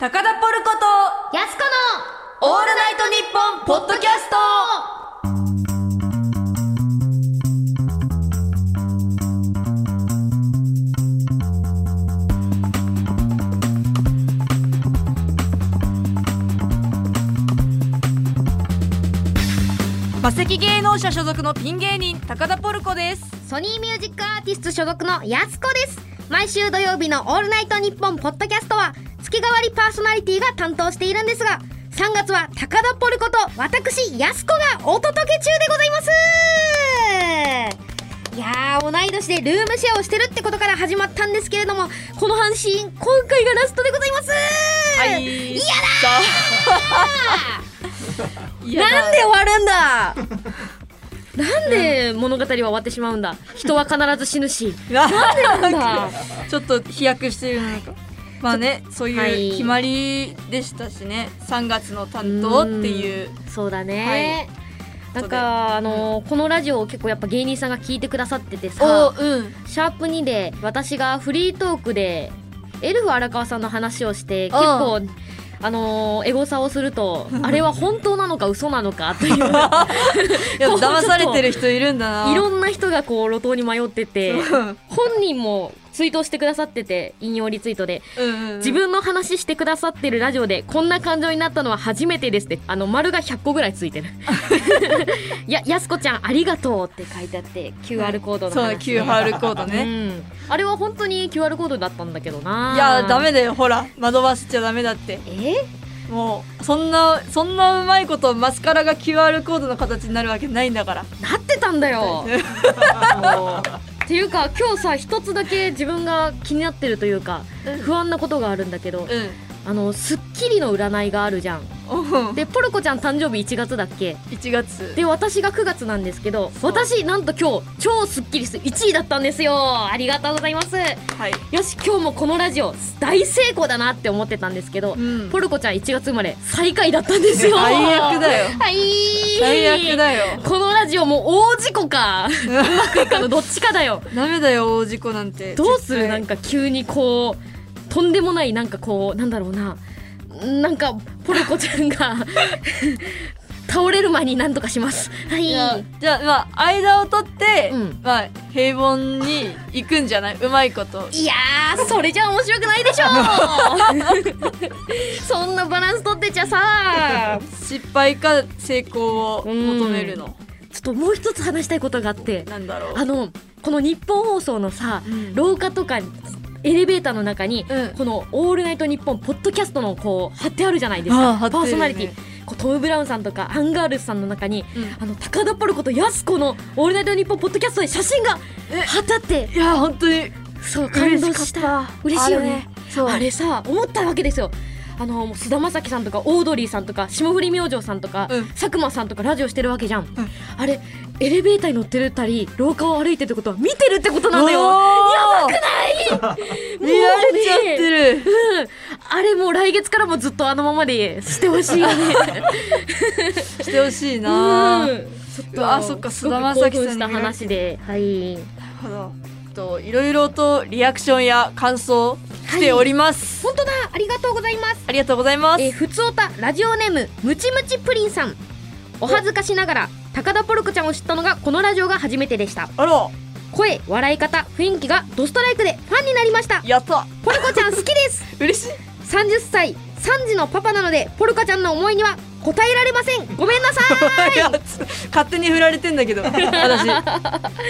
高田ポルコとやすこのオールナイトニッポンポッドキャスト、馬関芸能社所属のピン芸人高田ポルコです。ソニーミュージックアーティスト所属のやすこです。毎週土曜日のオールナイトニッポンポッドキャストは月替わりパーソナリティが担当しているんですが、3月は高田ポルコと私やすこがお届け中でございます。いやー、同い年でルームシェアをしてるってことから始まったんですけれども、この配信今回がラストでございます。はい、嫌だーなんで終わるんだなんで物語は終わってしまうんだ。人は必ず死ぬしなんでなんだちょっと飛躍してるのか、まあね、そういう決まりでしたしね、はい、3月の担当っていう、そうだね、はい、なんかこのラジオを結構やっぱ芸人さんが聞いてくださっててさ、シャープ2で私がフリートークでエルフ荒川さんの話をして結構エゴサをするとあれは本当なのか嘘なのかといういや騙されてる人いるんだな。いろんな人がこう路頭に迷ってて本人もツイートしてくださってて、引用リツイートで、自分の話してくださってるラジオでこんな感情になったのは初めてですって、丸が100個ぐらいついてるいや、やすこちゃんありがとうって書いてあって QR コードの話、ね、そう QR コードね、あれは本当に QR コードだったんだけどな。いやダメだよ、ほら惑わせちゃダメだって。もうそんなうまいことマスカラが QR コードの形になるわけないんだから。なってたんだよっていうか今日さ、一つだけ自分が気になってるというか、不安なことがあるんだけど、スッキリの占いがあるじゃん、でポルコちゃん誕生日1月だっけ、1月で私が9月なんですけど、私なんと今日超スッキリ数1位だったんですよ。ありがとうございます、はい、よし今日もこのラジオ大成功だなって思ってたんですけど、ポルコちゃん1月生まれ最下位だったんですよ。最悪だよ、最悪だよ。このラジオも大事故かうまくいくかのどっちかだよダメだよ、大事故なんて。どうする、なんか急にこうとんでもない、なんかこうなんだろうな、なんかポルコちゃんが倒れる前に何とかしますはい、じゃあ、間を取って、平凡に行くんじゃないうまいこと。いやーそれじゃ面白くないでしょそんなバランス取ってちゃさ失敗か成功を求めるの。ちょっともう一つ話したいことがあって、なんだろう、この日本放送のさ、廊下とかにエレベーターの中に、このオールナイトニッポンポッドキャストのこう貼ってあるじゃないですか、パーソナリティ、こうトム・ブラウンさんとかアンガールズさんの中に、高田ポルコとやすこのオールナイトニッポンポッドキャストで写真が貼ってあって、いや本当にそう感動した。嬉しいよね。あれさ思ったわけですよ、菅田将暉さんとかオードリーさんとか霜降り明星さんとか、佐久間さんとかラジオしてるわけじゃん、あれエレベーターに乗ってたり廊下を歩いてるってことは見てるってことなんだよ。やばくない見られちゃってる、あれもう来月からもずっとあのままでしてほしいよねしてほしいな。ちょっとそっか、菅田将暉さんにした話で、はい、なるほど。いろいろとリアクションや感想来ております、本当だ、ありがとうございます。ありがとうございます。ふつおたラジオネームムチムチプリンさん、お恥ずかしながら高田ポルコちゃんを知ったのがこのラジオが初めてでした。あら、声、笑い方、雰囲気がドストライクでファンになりました。やった、ポルコちゃん好きです嬉しい。30歳3児のパパなのでポルコちゃんの思いには応えられません、ごめんなさい勝手に振られてんだけど私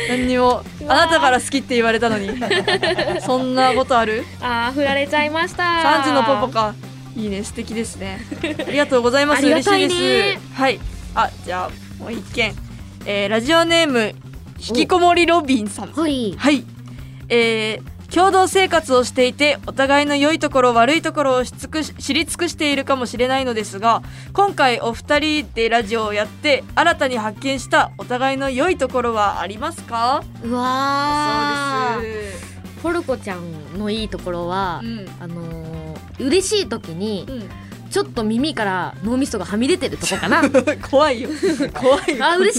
何にもあなたから好きって言われたのにそんなことある？振られちゃいました。3時のパパか、いいね、素敵ですねありがとうございます嬉しいです。はい、じゃあもう一件、ラジオネーム引きこもりロビンさん、はい、共同生活をしていてお互いの良いところ悪いところを知り尽くしているかもしれないのですが、今回お二人でラジオをやって新たに発見したお互いの良いところはありますか？うわー、そうです。ポルコちゃんのいいところは、嬉しい時に、ちょっと耳から脳みそがはみ出てるとこかな怖いよ嬉し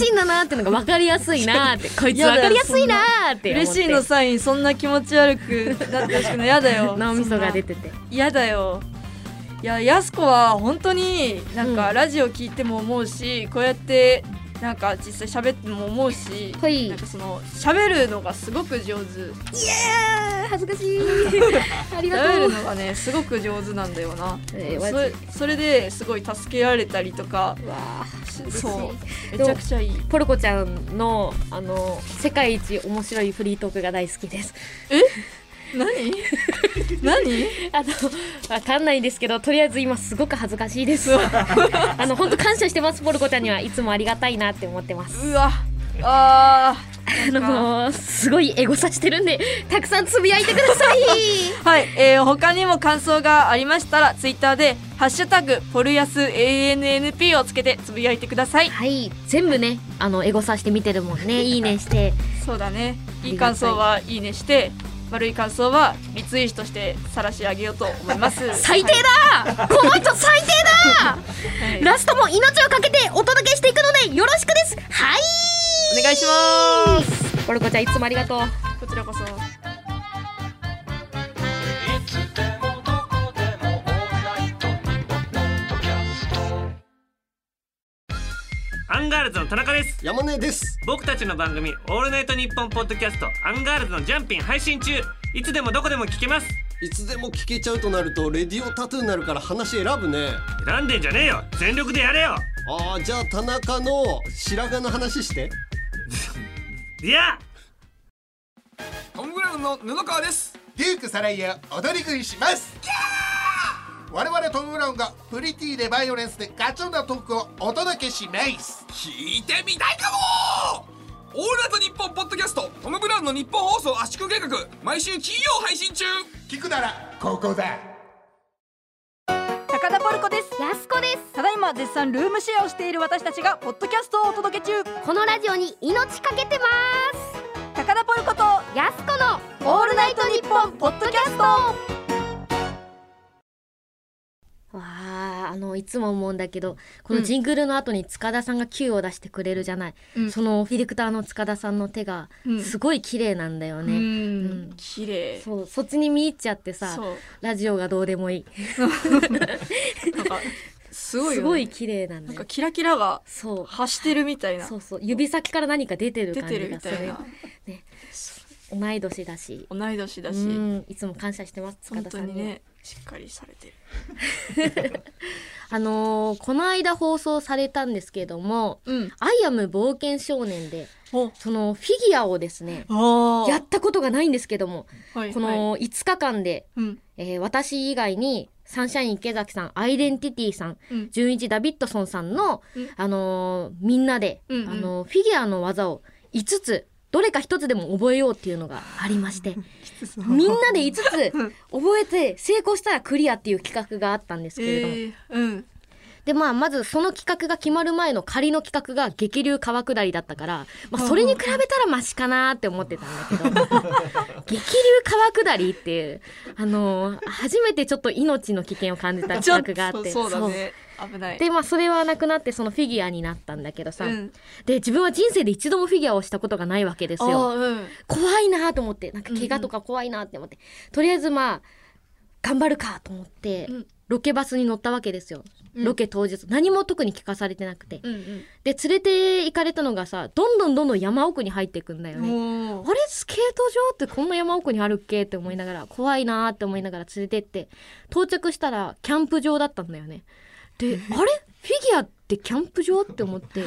いんだなーってのが分かりやすいなーってこいつ分かりやすいなーって思って、嬉しいのサインそんな気持ち悪くなってほしくない。やだよ、脳みそが出ててやだよ。いや、やすこは本当になんかラジオ聞いても思うし、こうやってなんか実際喋っても思うし、なんかその喋るのがすごく上手。いやー恥ずかしいありがとう。喋るのがねすごく上手なんだよな、それですごい助けられたりとか。うわーそうめちゃくちゃいい。ポルコちゃんのあの世界一面白いフリートークが大好きです。え何わかんないですけど、とりあえず今すごく恥ずかしいです本当感謝してます。ポルコちゃんにはいつもありがたいなって思ってます。うわあすごいエゴさしてるんでたくさんつぶやいてくださいはい、他にも感想がありましたらツイッターでハッシュタグポルヤス ANNP をつけてつぶやいてください。はい、全部ねエゴさして見てるもんね。いいねしてそうだね、いい感想はいいねして、悪い感想はリツイートして晒し上げようと思います最低だ、はい、この人最低だ、はい、ラストも命をかけてお届けしていくのでよろしくです。はい、お願いします。ポルコちゃんいつもありがとう。こちらこそ。アンガールズの田中です。山根です。僕たちの番組オールナイトニッポンポッドキャストアンガールズのジャンピン配信中。いつでもどこでも聞けます。いつでも聞けちゃうとなるとレディオタトゥーになるから話選ぶね。選んでんじゃねえよ、全力でやれよ。あーじゃあ田中の白髪の話していやトムブラウンの布川です。デュークサライヤ踊り食いします。キャー、我々トム・ブラウンがプリティでバイオレンスでガチョンなトークをお届けします。聞いてみたいかも。オールナイトニッポンポッドキャストトム・ブラウンの日本放送圧縮計画、毎週金曜配信中。聞くならここだ。高田ポルコです。やすこです。ただいま絶賛ルームシェアをしている私たちがポッドキャストをお届け中。このラジオに命かけてます。高田ポルコとやすこのオールナイトニッポンポッドキャスト。わあ、いつも思うんだけど、このジングルの後に塚田さんが Q を出してくれるじゃない、うん、そのディレクターの塚田さんの手がすごい綺麗なんだよね、うん、綺麗。そう、そっちに見入っちゃってさ、ラジオがどうでもいいなんかすごいよね、すごい綺麗なんだよ。なんかキラキラが発してるみたいな。そうそう、指先から何か出てる感じがする、ね、同い年だし、うん、いつも感謝してます塚田さんに。本当にねしっかりされてるこの間放送されたんですけども、うん、アイアム冒険少年でそのフィギュアをですねやったことがないんですけども、はいはい、この5日間で、私以外にサンシャイン池崎さん、アイデンティティさん、純一ダビッドソンさんの、みんなで、フィギュアの技を5つどれか一つでも覚えようっていうのがありましてみんなで5つ覚えて成功したらクリアっていう企画があったんですけれども、でまずその企画が決まる前の仮の企画が激流川下りだったから、それに比べたらマシかなって思ってたんだけど激流川下りっていう、初めてちょっと命の危険を感じた企画があって危ないで、それはなくなってそのフィギュアになったんだけどさ、で自分は人生で一度もフィギュアをしたことがないわけですよ、怖いなと思って、なんか怪我とか怖いなって思って、とりあえず頑張るかと思って、ロケバスに乗ったわけですよ。ロケ当日何も特に聞かされてなくて、で連れて行かれたのがさ、どんどん山奥に入っていくんだよね。あれスケート場ってこんな山奥にあるっけって思いながら、怖いなって思いながら連れてって、到着したらキャンプ場だったんだよね。であれフィギュアってキャンプ場って思って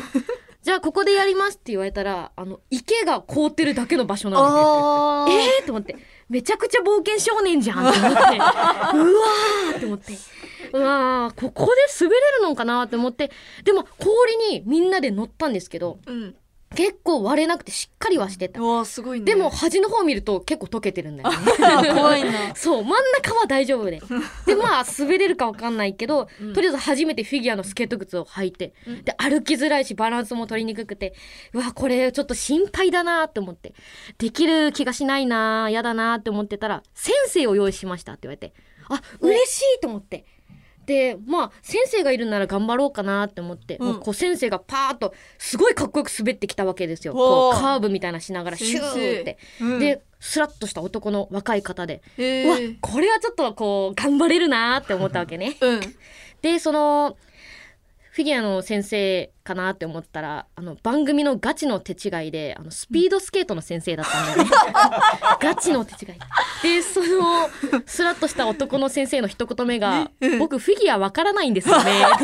じゃあここでやりますって言われたら、池が凍ってるだけの場所なんで、ね、と思って、めちゃくちゃ冒険少年じゃんって思ってうわーって思って、うわーここで滑れるのかなって思って、でも氷にみんなで乗ったんですけど、結構割れなくてしっかりはしてた。すごい、ね、でも端の方見ると結構溶けてるんだよね怖いなそう真ん中は大丈夫でで滑れるか分かんないけど、とりあえず初めてフィギュアのスケート靴を履いて、で歩きづらいしバランスも取りにくくて、うわこれちょっと心配だなって思って、できる気がしないなやだなって思ってたら、先生を用意しましたって言われて、あ嬉しいと思って、でまあ先生がいるなら頑張ろうかなって思って、うん、こう先生がパーッとすごいかっこよく滑ってきたわけですよ。こうカーブみたいなしながらシューって、うん、でスラッとした男の若い方で、うわこれはちょっとこう頑張れるなって思ったわけね、うん、でそのフィギュアの先生かなって思ったら番組のガチの手違いでスピードスケートの先生だったんだよねガチの手違いでそのスラッとした男の先生の一言目が僕フィギュアわからないんですよねってえ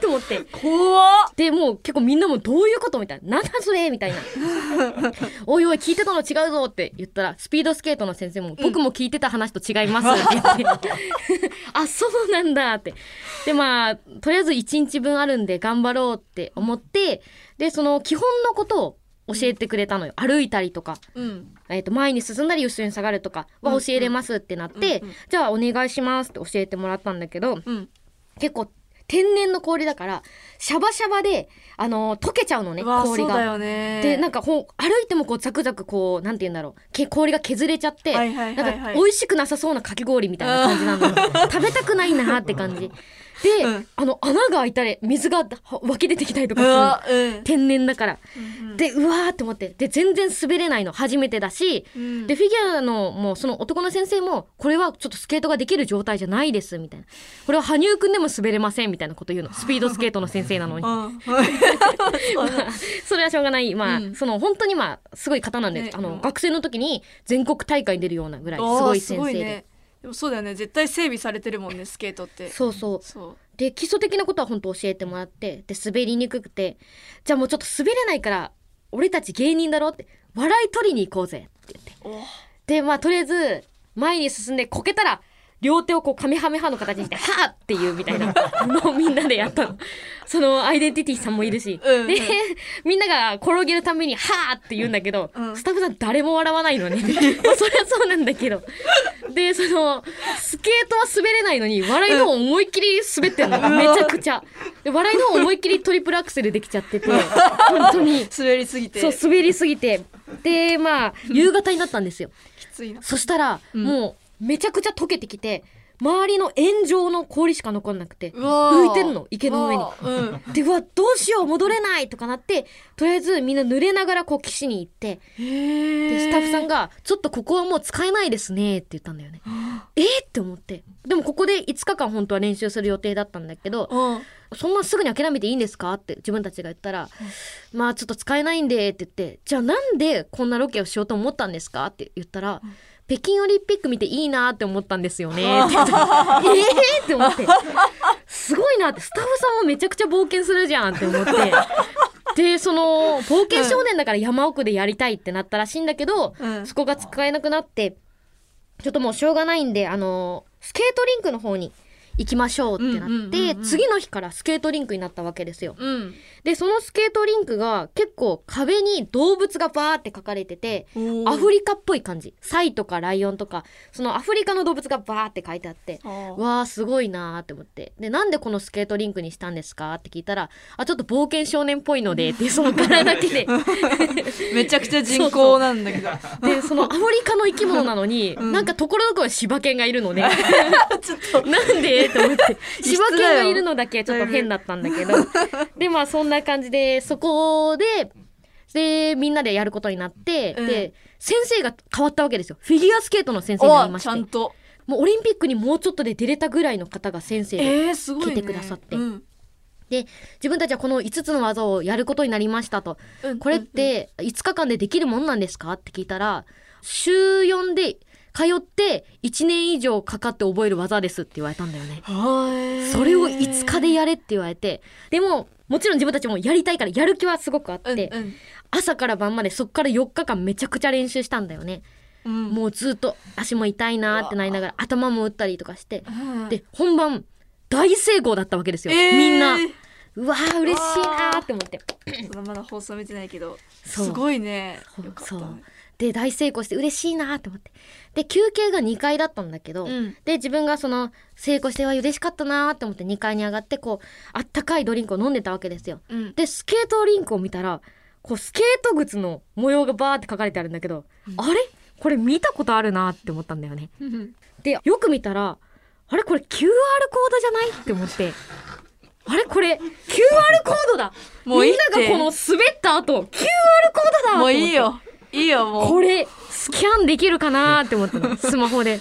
ーと思って怖っでもう結構みんなもどういうことみたいななんだそれみたいなおいおい聞いてたの違うぞって言ったらスピードスケートの先生も僕も聞いてた話と違いますって言ってあそうなんだってでまあとりあえず1日分あるんで頑張ろうって思ってでその基本のことを教えてくれたのよ、うん、歩いたりとか、うん前に進んだり後ろに下がるとかは教えれますってなって、うんうん、じゃあお願いしますって教えてもらったんだけど、うん、結構天然の氷だからシャバシャバで、溶けちゃうのね氷がそうだよねでなんかこう歩いてもこうザクザクこうなんて言うんだろう氷が削れちゃって、はいはいはいはい、なんか美味しくなさそうなかき氷みたいな感じなんだよ食べたくないなって感じで、うん、穴が開いたり水が湧き出てきたりとかする、うん、天然だから、うんうん、でうわーって思ってで全然滑れないの初めてだし、うん、でフィギュアのもうその男の先生もこれはちょっとスケートができる状態じゃないですみたいなこれは羽生くんでも滑れませんみたいなこと言うのスピードスケートの先生なのに、まあ、それはしょうがない、まあうん、その本当に、まあ、すごい方なんです、ね、学生の時に全国大会に出るようなぐらいすごい先生ででもそうだよね絶対整備されてるもんねスケートってそうそう、そうで基礎的なことは本当教えてもらってで滑りにくくてじゃあもうちょっと滑れないから俺たち芸人だろって笑い取りに行こうぜって言ってでまあとりあえず前に進んでこけたら両手をこうカメハメハの形にしてはーっていうみたいなのをみんなでやったのそのアイデンティティさんもいるし、うんうん、でみんなが転げるためにはーって言うんだけど、うん、スタッフさん誰も笑わないのね、まあ、そりゃそうなんだけどでそのスケートは滑れないのに笑いの方思いっきり滑ってんの、うん、めちゃくちゃで笑いの方思いっきりトリプルアクセルできちゃってて本当に滑りすぎてそう滑りすぎてでまあ夕方になったんですよきついなそしたら、うん、もうめちゃくちゃ溶けてきて周りの円状の氷しか残んなくて浮いてるの池の上にでうわどうしよう戻れないとかなってとりあえずみんな濡れながらこう岸に行ってでスタッフさんがちょっとここはもう使えないですねって言ったんだよねって思ってでもここで5日間本当は練習する予定だったんだけどそんなすぐに諦めていいんですかって自分たちが言ったらまあちょっと使えないんでって言ってじゃあなんでこんなロケをしようと思ったんですかって言ったら北京オリンピック見ていいなって思ったんですよねって言ってって思ってすごいなってスタッフさんもめちゃくちゃ冒険するじゃんって思ってでその冒険少年だから山奥でやりたいってなったらしいんだけど、うん、そこが使えなくなってちょっともうしょうがないんでスケートリンクの方に行きましょうってなって、うんうんうんうん、次の日からスケートリンクになったわけですよ、うん、でそのスケートリンクが結構壁に動物がバーって描かれててアフリカっぽい感じサイとかライオンとかそのアフリカの動物がバーって書いてあってわーすごいなーって思ってでなんでこのスケートリンクにしたんですかって聞いたらあちょっと冒険少年っぽいのでってその柄だけでめちゃくちゃ人工なんだけどそうそうでそのアフリカの生き物なのに、うん、なんかところどころ柴犬がいるのねちょっとなんでと思って柴犬がいるのだけちょっと変だったんだけどでまあそんな感じでそこでみんなでやることになって、うん、で先生が変わったわけですよフィギュアスケートの先生になりましてちゃんともうオリンピックにもうちょっとで出れたぐらいの方が先生が来てくださって、うん、で自分たちはこの5つの技をやることになりましたと、うんうんうん、これって5日間でできるもんなんですかって聞いたら週4で通って1年以上かかって覚える技ですって言われたんだよねそれを5日でやれって言われてでももちろん自分たちもやりたいからやる気はすごくあって、うんうん、朝から晩までそっから4日間めちゃくちゃ練習したんだよね、うん、もうずっと足も痛いなってなりながら頭も打ったりとかして、うん、で本番大成功だったわけですよ、みんなうわー嬉しいなって思ってまだ放送見てないけどすごいねよかったねで大成功して嬉しいなって思ってで休憩が2階だったんだけど、うん、で自分がその成功しては嬉しかったなって思って2階に上がってこうあったかいドリンクを飲んでたわけですよ、うん、でスケートリンクを見たらこうスケート靴の模様がバーって書かれてあるんだけど、うん、あれこれ見たことあるなって思ったんだよね、うん、でよく見たらあれこれ QR コードじゃないって思ってあれこれ QR コードだもういいみんながこの滑った後 QR コードだもういいよいいよもうこれスキャンできるかなって思ったのスマホで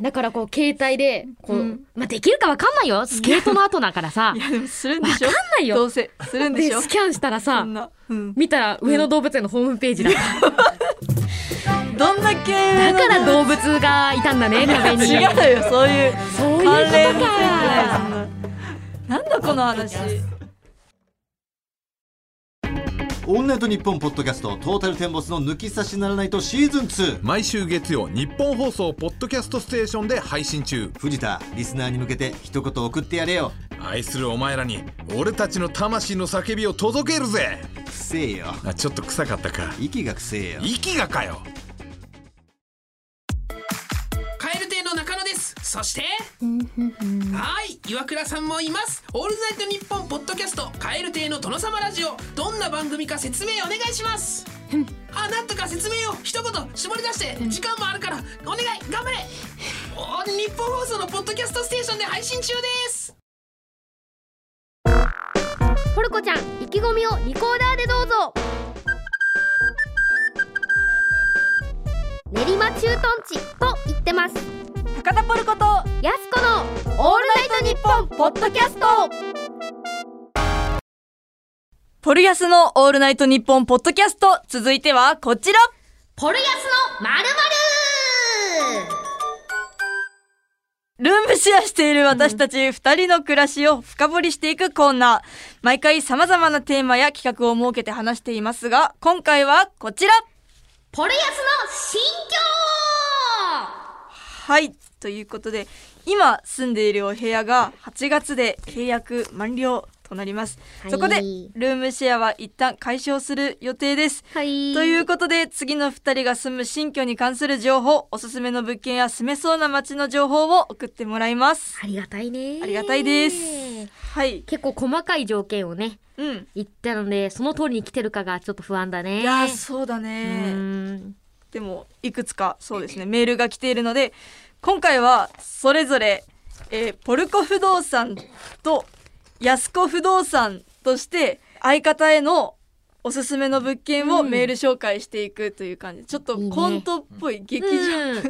だからこう携帯でこう、うんまあ、できるかわかんないよスケートの後だからさいやでもするんでしょわかんないよどうせするんでしょでスキャンしたらさ、うん、見たら上野動物園のホームページだった、うん、どんだけだから動物がいたんだね壁に違うよそういう関連みたいななんだこの話オンナイトニッポンポッドキャストトータルテンボスの抜き差しならないとシーズン2毎週月曜日本放送ポッドキャストステーションで配信中藤田リスナーに向けて一言送ってやれよ愛するお前らに俺たちの魂の叫びを届けるぜくせえよあちょっと臭かったか息がくせえよ息がかよそしてはい岩倉さんもいますオールナイトニッポンポッドキャスト蛙亭の殿様ラジオどんな番組か説明お願いしますあ、なんとか説明を一言絞り出して時間もあるからお願い頑張れ日本放送のポッドキャストステーションで配信中ですポルコちゃん意気込みをリコーダーでどうぞ練馬駐屯地と言ってます高田ポルコとやすこのオールナイトニッポンポッドキャストポルヤスのオールナイトニッポンポッドキャスト続いてはこちらポルヤスの○○ルームシェアしている私たち2人の暮らしを深掘りしていくコーナー毎回様々なテーマや企画を設けて話していますが今回はこちらポルヤスの心境はいということで今住んでいるお部屋が8月で契約満了となります、はい、そこでルームシェアは一旦解消する予定です、はい、ということで次の2人が住む新居に関する情報おすすめの物件や住めそうな街の情報を送ってもらいますありがたいねありがたいです、はい、結構細かい条件をね、うん、言ったのでその通りに来てるかがちょっと不安だねいやそうだねでもいくつかそうですねメールが来ているので今回はそれぞれ、ポルコ不動産とヤスコ不動産として相方へのおすすめの物件をメール紹介していくという感じ、うん、ちょっとコントっぽい劇場、うん、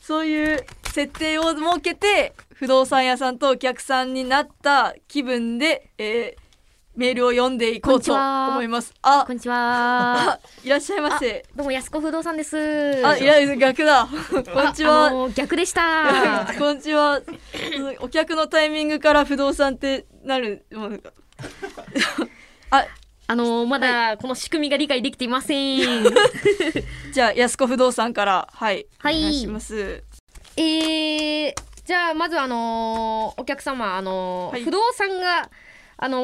そういう設定を設けて不動産屋さんとお客さんになった気分で、メールを読んでいこうと思います。あ、こんにちは。いらっしゃいませ。どうも安子不動産です。あ、いや逆だ。こんにちは。逆でした。こんにちは。お客のタイミングから不動産ってなるものかまだこの仕組みが理解できていません。じゃあ安子不動産からはい、お願いします。じゃあまずお客様不動産が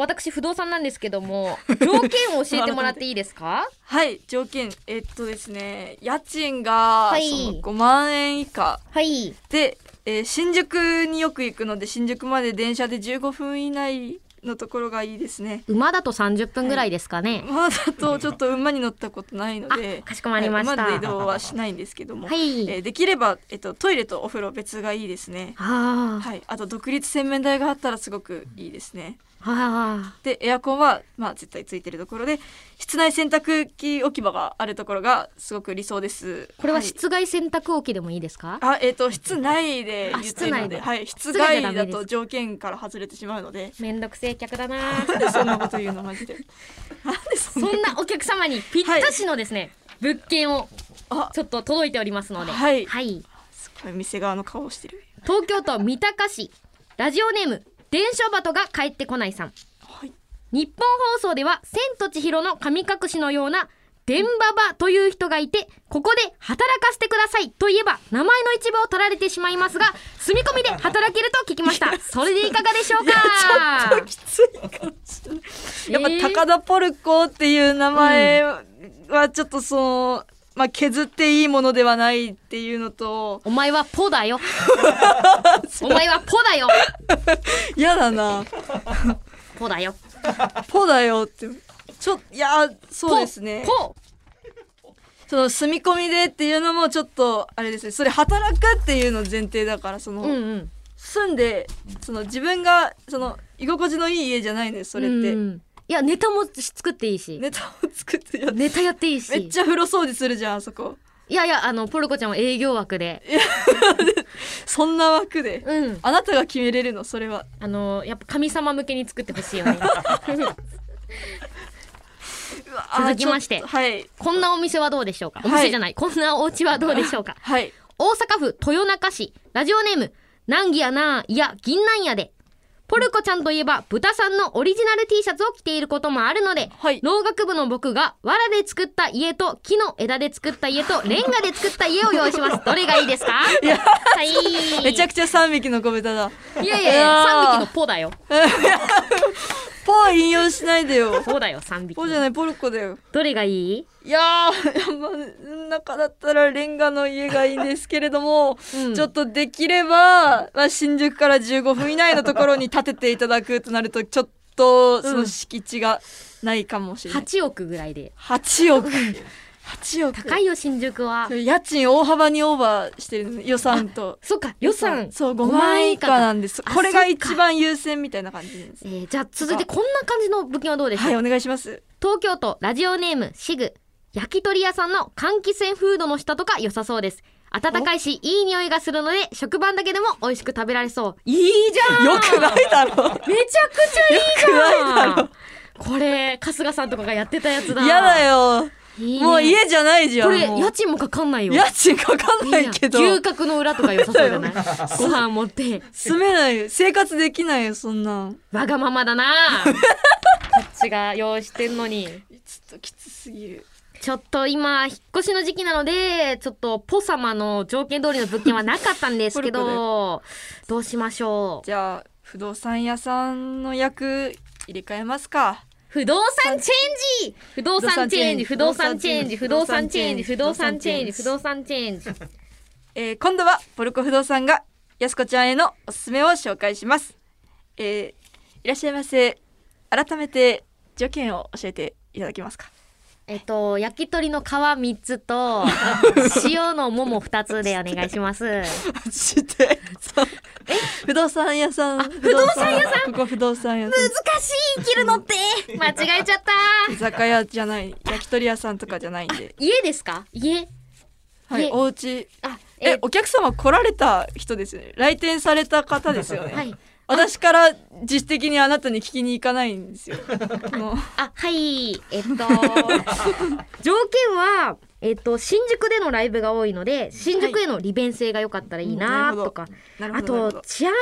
私不動産なんですけども条件を教えてもらっていいですか？はい、条件ですね、家賃が、その5万円以下、はい、で、新宿によく行くので新宿まで電車で15分以内のところがいいですね。馬だと30分ぐらいですかね。馬だとちょっと馬に乗ったことないのでかしこまりました、馬で移動はしないんですけども、はい、できれば、トイレとお風呂別がいいですね。あ、はい、あと独立洗面台があったらすごくいいですね。でエアコンは、絶対ついてるところで室内洗濯機置き場があるところがすごく理想です。これは室外洗濯置きでもいいですか？はい、室内で言ってるので、はい、室外だと条件から外れてしまうのでめんどくせえ客だな。なんでそんなこと言うのマジで。なんでそんなお客様にぴったしのですね、はい、物件をちょっと届いておりますので、はい、はい、すごい店側の顔をしてる。東京都三鷹市ラジオネーム電書バトが帰ってこないさん、はい、日本放送では千と千尋の神隠しのような電ババという人がいて、ここで働かせてくださいといえば名前の一部を取られてしまいますが住み込みで働けると聞きました。それでいかがでしょうか？ちょっときついかもしれない。やっぱ高田ポルコっていう名前はちょっと削っていいものではないっていうのと、お前はポだよ。お前はポだよ。やだな。ポだよ。ポだよって、いやそうですね。ポ。その住み込みでっていうのもちょっとあれですね、それ働くっていうの前提だから、その、うんうん、住んでその自分がその居心地のいい家じゃないねそれって、うんうん、いやネタも作っていいし、ネタも作ってやネタやっていいし、めっちゃ風呂掃除するじゃんあそこ。いやいや、ポルコちゃんは営業枠でそんな枠で、うん、あなたが決めれるのそれは。やっぱ神様向けに作ってほしいよね続きまして、はい、こんなお店はどうでしょうか、はい、お店じゃない、こんなお家はどうでしょうか、はい、大阪府豊中市、ラジオネームなんぎやなーいや銀なんやで。ポルコちゃんといえば豚さんのオリジナル T シャツを着ていることもあるので、はい、農学部の僕が藁で作った家と木の枝で作った家とレンガで作った家を用意しますどれがいいですかいや、はい、めちゃくちゃ3匹の小豚だ。いやいやいや3匹のポだよポは引用しないでよ。ポだよ3匹。ポじゃないポルコだよ。どれがいい？いやー、まあ、中だったらレンガの家がいいんですけれども、うん、ちょっとできれば、まあ、新宿から15分以内のところに建てていただくとなるとちょっとその敷地がないかもしれない、うん、8億ぐらいで。8億高いよ新宿は。家賃大幅にオーバーしてるの予算と。そうか予算そう5万円以下なんです。これが一番優先みたいな感じです、じゃあ続いてこんな感じの物件はどうでしょう。はいお願いします。東京都ラジオネームシグ、焼き鳥屋さんの換気扇フードの下とか良さそうです。暖かいしいい匂いがするので食パンだけでも美味しく食べられそう。いいじゃん。よくないだろ。めちゃくちゃいいじゃん。よくないだろこれ春日さんとかがやってたやつだ。やだよいいね、もう家じゃないじゃん。これ家賃もかかんないよ。家賃かかんないけど牛角の裏とか良さそうじゃないご飯持って住めないよ、生活できないよそんなん。わがままだなこっちが用意してんのにちょっときつすぎる。ちょっと今引っ越しの時期なのでちょっとポ様の条件通りの物件はなかったんですけどどうしましょう。じゃあ不動産屋さんの役入れ替えますか。不動産チェンジ今度はポルコ不動産がやすこちゃんへのおすすめを紹介します、いらっしゃいませ。改めて条件を教えていただけますか。焼き鳥の皮3つと塩のもも2つでお願いします不動産屋さんここ不動産屋さん難しい切るのって間違えちゃった居酒屋じゃない焼き鳥屋さんとかじゃないんで。家ですか。家、はい、お家。あ、お客様来られた人ですよね。来店された方ですよね、はい、私から自主的にあなたに聞きに行かないんですよあ、はい条件は新宿でのライブが多いので新宿への利便性が良かったらいいなとか、はい、あと治安が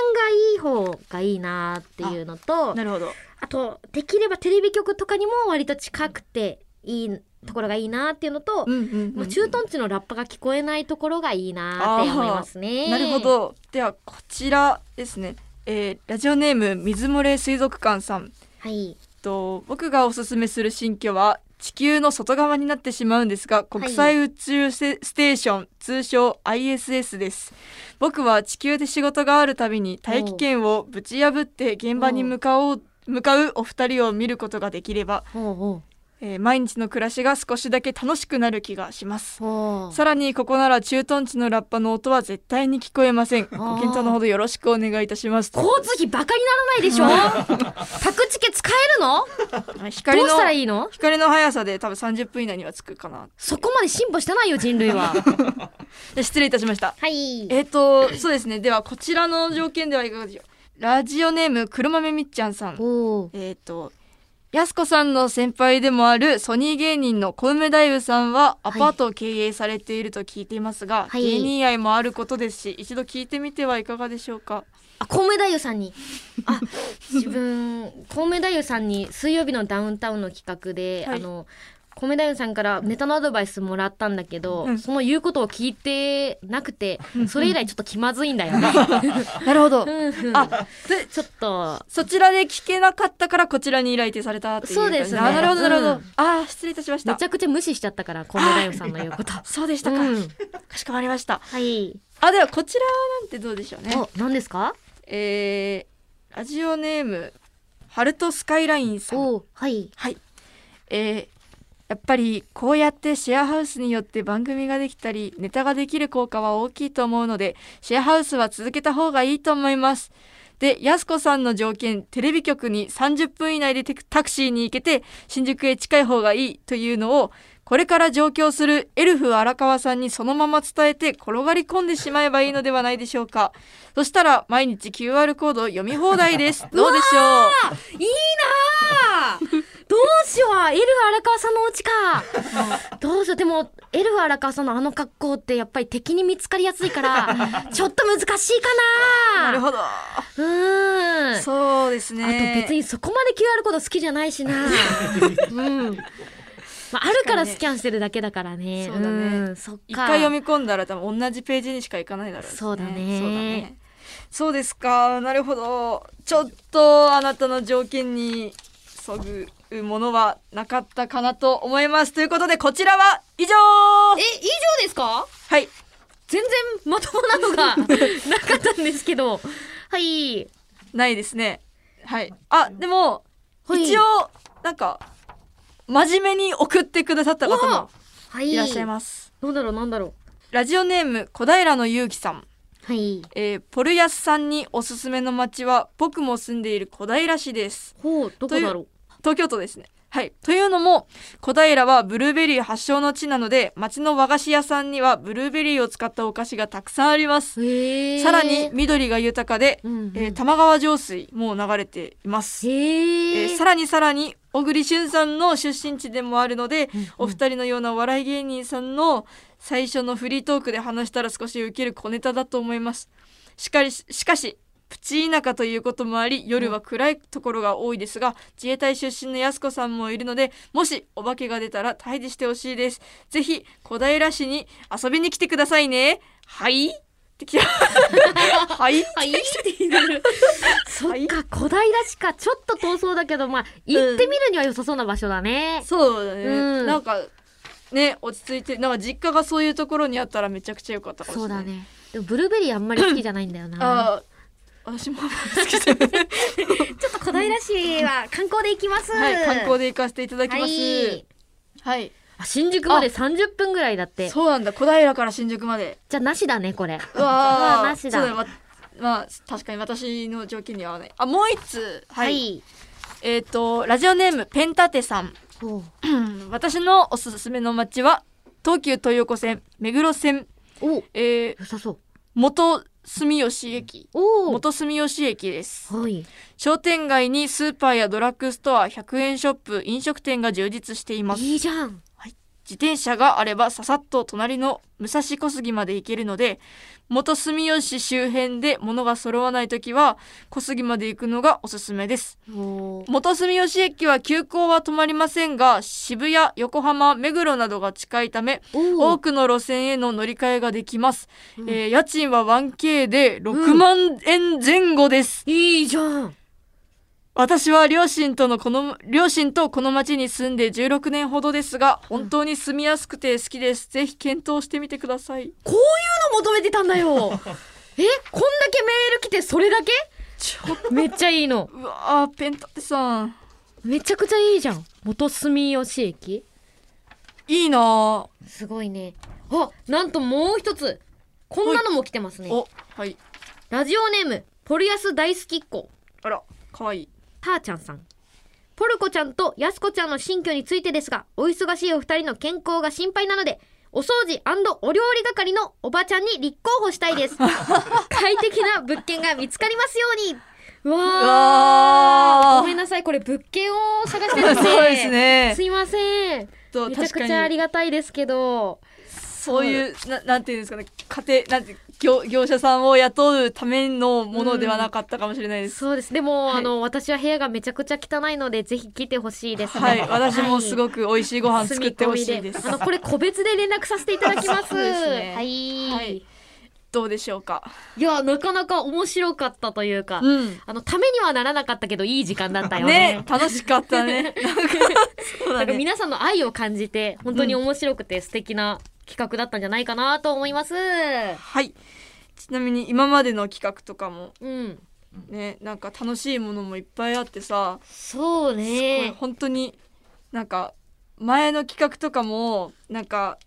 いい方がいいなっていうのと、なるほど。あとできればテレビ局とかにも割と近くていいところがいいなっていうのと、まあ、駐屯地のラッパが聞こえないところがいいなって思いますね。なるほど。ではこちらですね、ラジオネーム水漏れ水族館さん、はい、僕がおすすめする新居は地球の外側になってしまうんですが国際宇宙ステーション、はい、通称 ISS です。僕は地球で仕事があるたびに大気圏をぶち破って現場に向かうお二人を見ることができれば毎日の暮らしが少しだけ楽しくなる気がします。さらにここなら駐屯地のラッパの音は絶対に聞こえません。ご検討のほどよろしくお願いいたします。交通費バカにならないでしょ宅地系使えるのどうしたらいいの。光の速さで多分30分以内には着くかな。そこまで進歩してないよ人類は失礼いたしました、はい、そうですね。ではこちらの条件ではいかがでしょう。ラジオネーム黒豆みっちゃんさん、やすこさんの先輩でもあるソニー芸人の小梅大夫さんはアパートを経営されていると聞いていますが、はい、芸人愛もあることですし一度聞いてみてはいかがでしょうか。あ、小梅大夫さんに自分小梅大夫さんに水曜日のダウンタウンの企画で、はい、小梅大夫さんからネタのアドバイスもらったんだけど、うん、その言うことを聞いてなくてそれ以来ちょっと気まずいんだよねなるほどあ、でちょっとそちらで聞けなかったからこちらに来店されたっていう。そうですね。なるほどなるほど、うん、あ、失礼いたしました。めちゃくちゃ無視しちゃったから小梅大夫さんの言うことそうでしたか、うん、かしこまりました。はい。あ、ではこちらなんてどうでしょうね。何ですか。ラジオネームハルトスカイラインさん、はい、やっぱりこうやってシェアハウスによって番組ができたりネタができる効果は大きいと思うので、シェアハウスは続けた方がいいと思います。で、やすこさんの条件、テレビ局に30分以内でタクシーに行けて新宿へ近い方がいいというのを、これから上京するエルフ荒川さんにそのまま伝えて転がり込んでしまえばいいのではないでしょうか。そしたら毎日 QR コードを読み放題です。どうでしょう。いいなどうしよう、エルフ荒川さんのお家かどうしよう。でもエルフ荒川さんのあの格好ってやっぱり敵に見つかりやすいからちょっと難しいかな。なるほど、うん、そうですね。あと別にそこまで QR コード好きじゃないしなうん、まあ、あるからスキャンしてるだけだからね。そうだね、うん、そっか、一回読み込んだら多分同じページにしか行かないだろうね。そうだね、そうだね、そうですか、なるほど。ちょっとあなたの条件にそぐものはなかったかなと思います。ということでこちらは以上。以上ですか。はい、全然まともなのがなかったんですけどはい、ないですね。はい、あ、でも、はい、一応なんか真面目に送ってくださった方もいらっしゃいます。はい、なんだろうラジオネーム小平のゆうきさん、はい、ポルヤスさんにおすすめの町は僕も住んでいる小平市です。ほう、どこだろう。東京都ですね。はい、というのも小平はブルーベリー発祥の地なので、町の和菓子屋さんにはブルーベリーを使ったお菓子がたくさんあります。さらに緑が豊かで、うんうん、玉川上水も流れています。さらに小栗旬さんの出身地でもあるので、うんうん、お二人のような笑い芸人さんの最初のフリートークで話したら少しウケる小ネタだと思います。しかしプチ田舎ということもあり、夜は暗いところが多いですが、自衛隊出身のやす子さんもいるので、もしお化けが出たら退治してほしいです。ぜひ小平市に遊びに来てくださいね。はいって来たはいはいそっか、小平市か、ちょっと遠そうだけど、まあ行ってみるには良さそうな場所だね。うん、そうだね、うん、なんかね、落ち着いて、なんか実家がそういうところにあったらめちゃくちゃ良かったかもしれない。そうだね、でもブルーベリーあんまり好きじゃないんだよなあ、私も好きですちょっと小平市は観光で行きます、はい、観光で行かせていただきます。はい、はい、あ、新宿まで30分ぐらいだって。そうなんだ、小平から新宿までじゃなしだね、これ。うわ、なしだ。そうだ、まあ、確かに私の条件には合わない。あ、もう一つ、はい、はい、ラジオネームペンタテさん私のおすすめの街は東急東横線、目黒線、お、良さそう、元住吉駅です。はい、商店街にスーパーやドラッグストア、100円ショップ、飲食店が充実しています。いいじゃん。はい、自転車があればささっと隣の武蔵小杉まで行けるので、元住吉周辺で物が揃わないときは小杉まで行くのがおすすめです。元住吉駅は急行は止まりませんが、渋谷、横浜、目黒などが近いため多くの路線への乗り換えができます。うん、家賃は 1K で6万円前後です。うん、いいじゃん。私は両親とこの町に住んで16年ほどですが、本当に住みやすくて好きです。ぜひ検討してみてください。こういうの求めてたんだよこんだけメール来てそれだけめっちゃいいのうわ、ペンタテさんめちゃくちゃいいじゃん。元住吉駅いいな、すごいね。あ、なんともう一つこんなのも来てますね。お、はい、ラジオネームポルヤス大好きっ子、あらかわいい、たーちゃんさん、ポルコちゃんとやすこちゃんの新居についてですが、お忙しいお二人の健康が心配なので、お掃除&お料理係のおばちゃんに立候補したいです快適な物件が見つかりますように。うわー、ごめんなさい、これ物件を探してるのでそうですね、すいません、めちゃくちゃありがたいですけど、そういう、なんていうんですかね、家庭、なんて業者さんを雇うためのものではなかったかもしれないです。そうです。でも、はい、私は部屋がめちゃくちゃ汚いので、ぜひ来てほしいですね。はい、私もすごく美味しいご飯作ってほしいです。これ個別で連絡させていただきます。そうですね、はい、はい。どうでしょうか。いや、なかなか面白かったというか、うん、ためにはならなかったけど、いい時間だったよね。ね、楽しかったね。なんか皆さんの愛を感じて、本当に面白くて素敵な、うん、企画だったんじゃないかなと思います。はい、ちなみに今までの企画とかも、うん、ね、なんか楽しいものもいっぱいあってさ、そうね、すごい本当になんか前の企画とかもなんか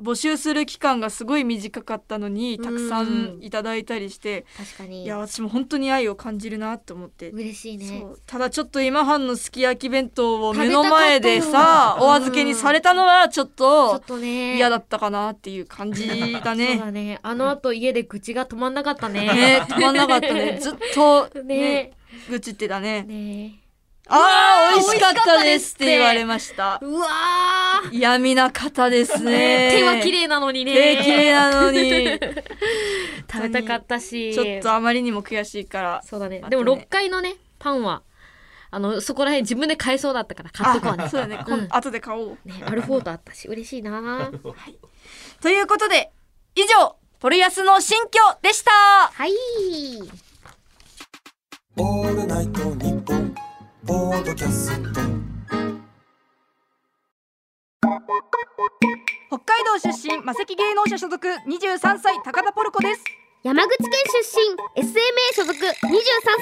募集する期間がすごい短かったのにたくさんいただいたりして、確かにいや私も本当に愛を感じるなと思って嬉しいね。ただちょっと今半のすき焼き弁当を目の前でさお預けにされたのはちょっと嫌だったかなっていう感じだね。そうだね、あの後家で愚痴が止まんなかったね。ね、止まんなかったね。ずっとね愚痴ってたね。ね、あー美味しかったですって言われました。うわー闇な方ですね。手は綺麗なのにね。手綺麗なのに食べたかったし、ちょっとあまりにも悔しいから。そうだね、でも6階のねパンはそこら辺自分で買えそうだったから買ってこうね。そうだね、後で買おうね。アルフォートあったし嬉しいな、はい、ということで以上ポルヤスの新居でした。はい、オールナイトニッポンポッドキャスト。北海道出身マセキ芸能者所属23歳高田ポルコです。山口県出身 SMA 所属23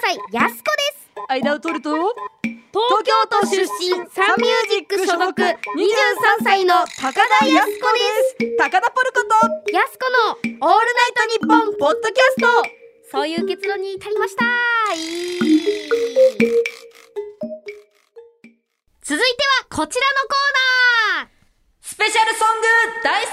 歳やすこです。間を取ると東京都出身サンミュージック所属23歳の高田やすこです。高田ポルコとやすこのオールナイトニッポンポッドキャスト、そういう結論に至りました。続いてはこちらのコーナー、スペシャルソング大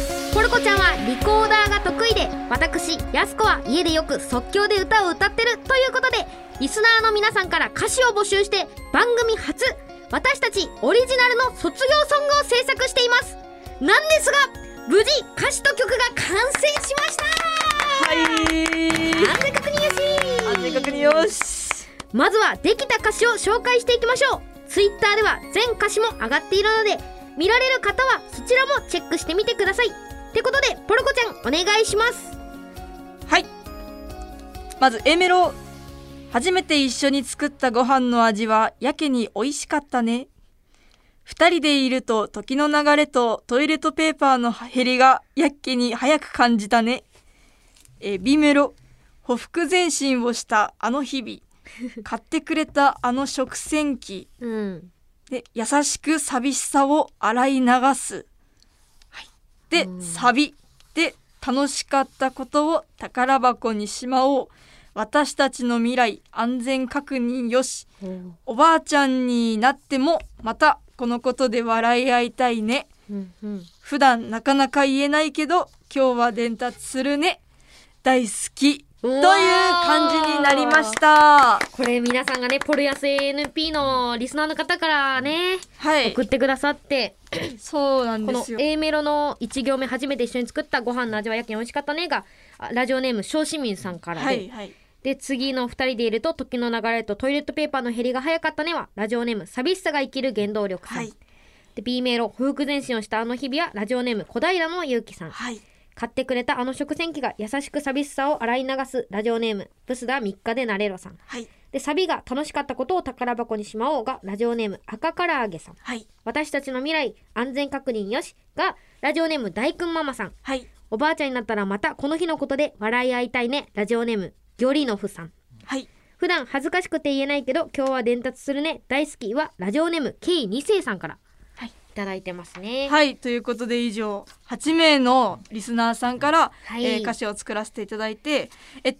作戦。はい、ポルコちゃんはリコーダーが得意で、私やすこは家でよく即興で歌を歌ってるということで、リスナーの皆さんから歌詞を募集して番組初、私たちオリジナルの卒業ソングを制作しています。なんですが無事歌詞と曲が完成しました。はい、安全確認よし、安全確認よし。まずはできた歌詞を紹介していきましょう。ツイッターでは全歌詞も上がっているので、見られる方はそちらもチェックしてみてください。ってことでポルコちゃんお願いします。はい、まず A メロ、初めて一緒に作ったご飯の味はやけに美味しかったね。二人でいると時の流れとトイレットペーパーの減りがやけに早く感じたね。B メロ、ほふく前進をしたあの日々、買ってくれたあの食洗機、うん、で優しく寂しさを洗い流す、はい、で、うん、サビで楽しかったことを宝箱にしまおう、私たちの未来安全確認よし、うん、おばあちゃんになってもまたこのことで笑い合いたいね、うんうん、普段なかなか言えないけど今日は伝達するね、大好きという感じになりました。これ皆さんがねポルヤス ANP のリスナーの方からね、はい、送ってくださって、そうなんですよ。この A メロの1行目、初めて一緒に作ったご飯の味はやけに美味しかったねがラジオネーム小市民さんからで、はいはい、で次の2人でいると時の流れとトイレットペーパーの減りが早かったねはラジオネーム寂しさが生きる原動力さん、はい、で B メロ、不服前進をしたあの日々はラジオネーム小平のゆうきさん、はい、買ってくれたあの食洗機が優しく寂しさを洗い流すラジオネームブスだ3日でなれろさん、はい、でサビが楽しかったことを宝箱にしまおうがラジオネーム赤から揚げさん、はい、私たちの未来安全確認よしがラジオネーム大君ママさん、はい、おばあちゃんになったらまたこの日のことで笑い合いたいねラジオネームギョリノフさん、はい、普段恥ずかしくて言えないけど今日は伝達するね大好きはラジオネーム K2 世さんからいただいてますね。はい、ということで以上8名のリスナーさんから、はい、歌詞を作らせていただいて、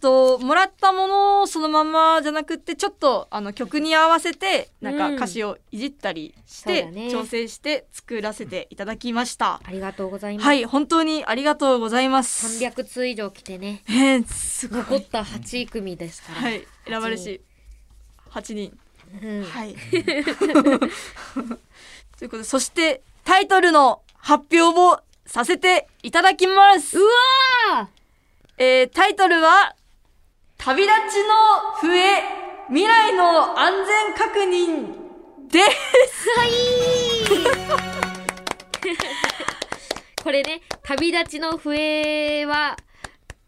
もらったものをそのままじゃなくってちょっと曲に合わせてなんか歌詞をいじったりして、うん、調整して作らせていただきました、うん、ありがとうございます。はい、本当にありがとうございます。300通以上来てね、すごい残った8組ですから、はい、選ばれし8人、うん、はい。ということで、そしてタイトルの発表をさせていただきます。うわー、タイトルは旅立ちの笛未来の安全確認です。はいこれね、旅立ちの笛は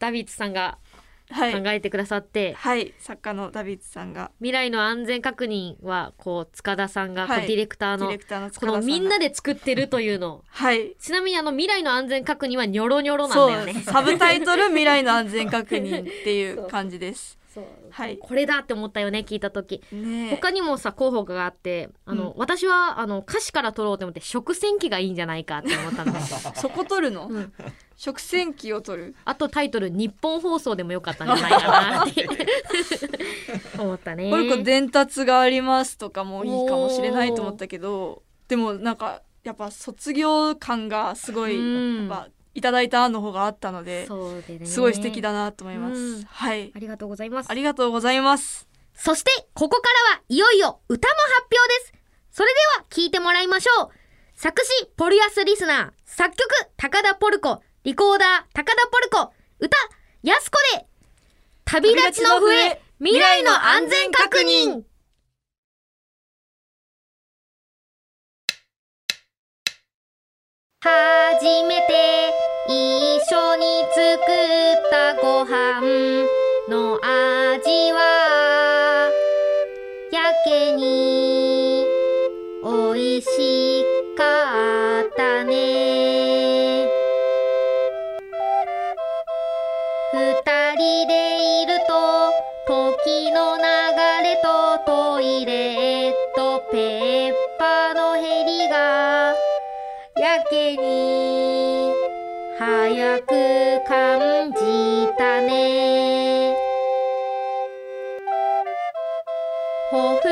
ダビッツさんが考えてくださって、はいはい、作家のダビッツさんが、未来の安全確認はこう塚田さんが、はい、ディレクターのこのみんなで作ってるというのを、はい、ちなみに未来の安全確認はニョロニョロなんだよね。そう、サブタイトル未来の安全確認っていう感じですそう、はい、これだって思ったよね聞いた時、ね、他にもさ候補があって私は歌詞から取ろうと思って食洗機がいいんじゃないかって思ったのそこ取るの、うん、食洗機を取る。あとタイトル日本放送でもよかったんじゃないかなって思ったね。これ伝達がありますとかもいいかもしれないと思ったけど、でもなんかやっぱ卒業感がすごい、うん、やっぱいただいたの方があったので、そうでね、すごい素敵だなと思います、うん、はい、ありがとうございます。ありがとうございます。そしてここからはいよいよ歌も発表です。それでは聴いてもらいましょう。作詞ポリアスリスナー、作曲高田ポルコ、リコーダー高田ポルコ、歌やすこで旅立ちの笛、未来の安全確認。初めて一緒に作ったご飯の味はやけにおいしかったね。二人でいると時の流れとトイレットペーパーのへりがやけに早く感じたね。ほふく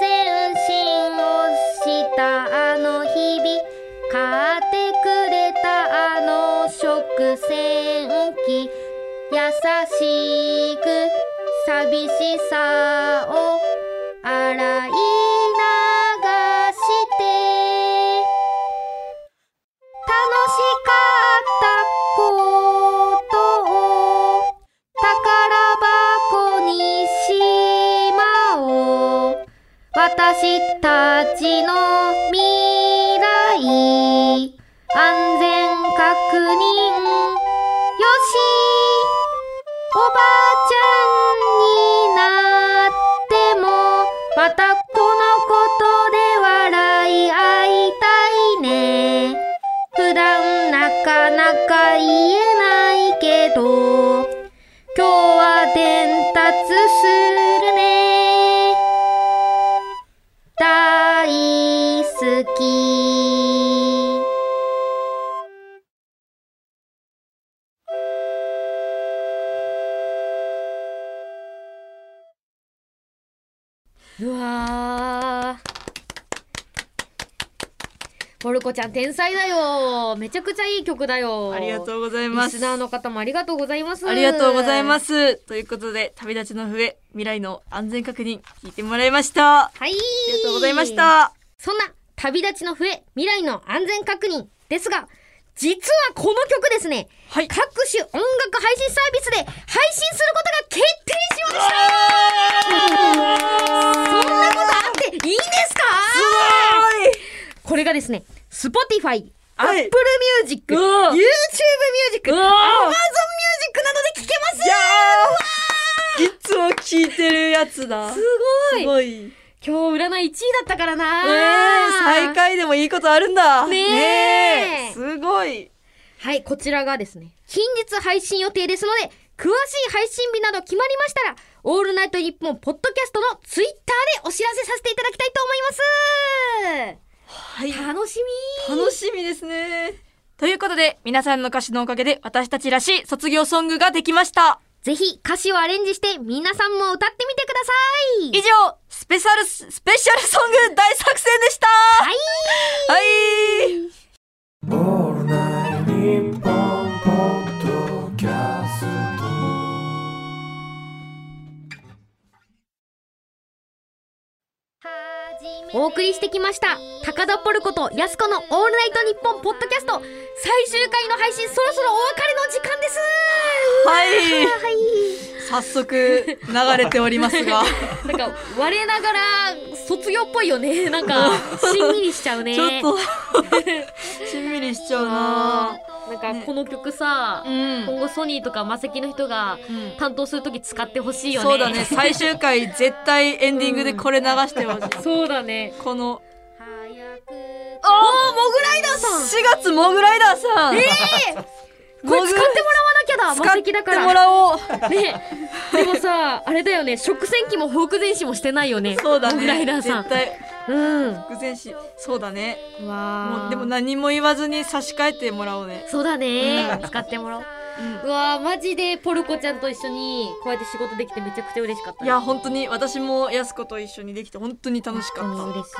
前進をしたあの日々、買ってくれたあの食洗機、優しく寂しさを洗い私たちの未来安全確認。よしおばあちゃんになってもまたこのことで笑い合いたいね。普段なかなか言えないけど今日は伝達するポルコちゃん天才だよ。めちゃくちゃいい曲だよ。ありがとうございます。リスナーの方もありがとうございます。ありがとうございます。ということで旅立ちの笛、未来の安全確認聞いてもらいました。はい、ありがとうございました。そんな旅立ちの笛、未来の安全確認ですが、実はこの曲ですね、はい、各種音楽配信サービスで配信することが決定しましたそんなことあっていいんですか。すごい。これがですね、Spotify、Apple Music、YouTube Music、Amazon Music などで聴けます。いつも聴いてるやつだ。すごい。すごい。今日占い1位だったからな。最下位でもいいことあるんだね。すごい。はい、こちらがですね、近日配信予定ですので、詳しい配信日など決まりましたら、オールナイトニッポンポッドキャストのツイッターでお知らせさせていただきたいと思います。はい、楽しみ。楽しみですね。ということで皆さんの歌詞のおかげで私たちらしい卒業ソングができました。ぜひ歌詞をアレンジして皆さんも歌ってみてください。以上、スペシャルソング大作戦でした。はい、はい。オールナイトニッポンポッドキャスト。お送りしてきました高田ポルコとやすこのオールナイトニッポンポッドキャスト、最終回の配信、そろそろお別れの時間です。はい、早速流れておりますがなんか我ながら卒業っぽいよね。なんかしんみりしちゃうねちょっとしんみりしちゃうな。なんかこの曲さ、ね、今後ソニーとかマセキの人が担当するとき使ってほしいよね、そうだね。最終回絶対エンディングでこれ流してほしい、そうだね。このモグライダーさん、4月モグライダーさん、これ使ってもらわなきゃだ。マセキだから使ってもらおう、ねでもさあれだよね、食洗機もフォーク前進もしてないよね。そうだね、モグライダーさん絶対、うん、フォーク前進。そうだね。うわもうでも何も言わずに差し替えてもらおうね。そうだね、使ってもらおう。うん、うわーマジでポルコちゃんと一緒にこうやって仕事できてめちゃくちゃ嬉しかった、ね、いや本当に私もやす子と一緒にできて本当に楽しかった。本当に嬉しい。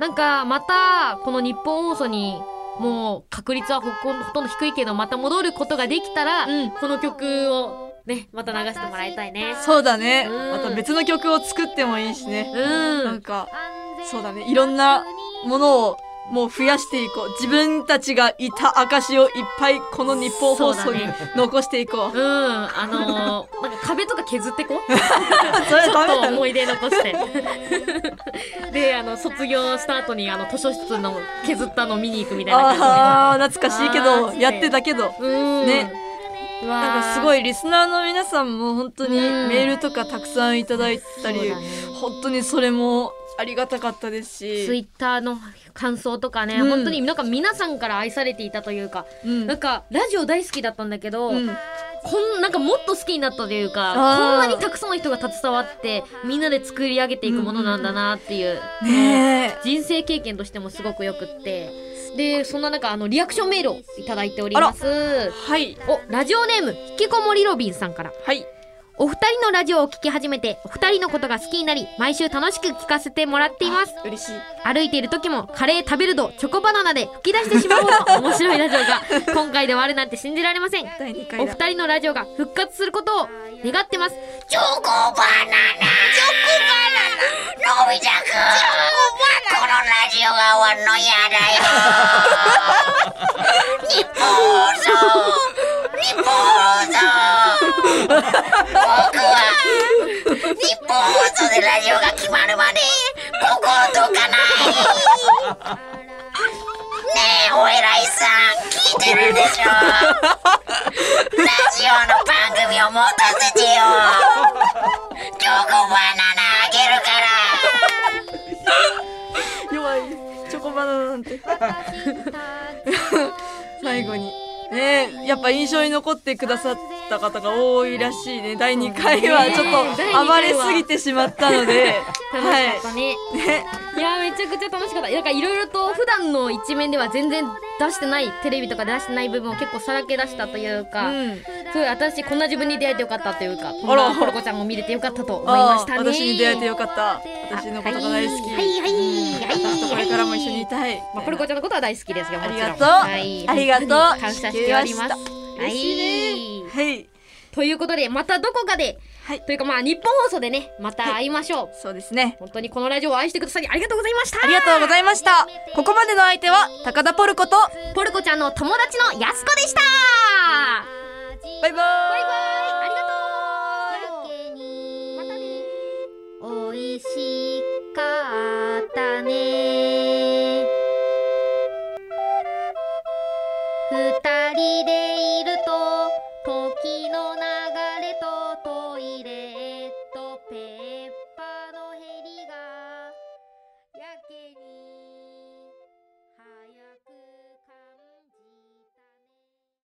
なんかまたこの日本放送にもう確率はほとんど低いけどまた戻ることができたら、うん、この曲をねまた流してもらいたいね。そうだね、うん、また別の曲を作ってもいいしね、うん、なんかそうだね、いろんなものをもう増やしていこう。自分たちがいた証をいっぱいこの日本放送に残していこう。うん、なんか壁とか削ってこうちょっと思い出残してで卒業した後に図書室の削ったのを見に行くみたいな感じで。ああ懐かしいけどやってたけどね。なんかすごいリスナーの皆さんも本当にメールとかたくさんいただいたり、本当にそれもありがたかったですし、ツイッターの感想とかね、うん、本当になんか皆さんから愛されていたというか、うん、なんかラジオ大好きだったんだけど、うん、なんかもっと好きになったというか、こんなにたくさんの人が携わってみんなで作り上げていくものなんだなっていう、うん、ね、人生経験としてもすごくよくって、でそんな中リアクションメールをいただいております。はい、おラジオネーム引きこもりロビンさんから。はい、お二人のラジオを聞き始めてお二人のことが好きになり毎週楽しく聞かせてもらっています。嬉しい。歩いている時もカレー食べるとチョコバナナで吹き出してしまうほど面白いラジオが今回で終わるなんて信じられません。お二人のラジオが復活することを願ってます。チョコバナナ、チョコバナナ、のび太くん、このラジオが終わるの嫌だよ日本放送、日本放送僕は日本放送でラジオが決まるまでここをどかないねえお偉いさん聞いてるでしょラジオの番組を持たせてよチョコバナナあげるから弱いチョコバナナなんて最後にね、やっぱ印象に残ってくださった方が多いらしいね。第2回はちょっと暴れすぎてしまったので楽しかったね。いやめちゃくちゃ楽しかった。なんかいろいろと普段の一面では全然出してない、テレビとか出してない部分を結構さらけ出したというか、うん、すごい私こんな自分に出会えてよかったというか、こんなポルコちゃんも見れてよかったと思いましたね。私に出会えてよかった、私のことが大好き、これからも一緒にいたい。ポルコちゃんのことは大好きですよ、もちろん。ありがとう、感謝しております。はいということでまたどこかで、はい、というかまあ日本放送でねまた会いましょう、はい、そうですね。本当にこのラジオを愛してくださりありがとうございました。ありがとうございました。ここまでの相手は高田ポルコとポルコちゃんの友達のやす子でした。バイバイ、バイバイ、ありがとう。またね。おいしかったね。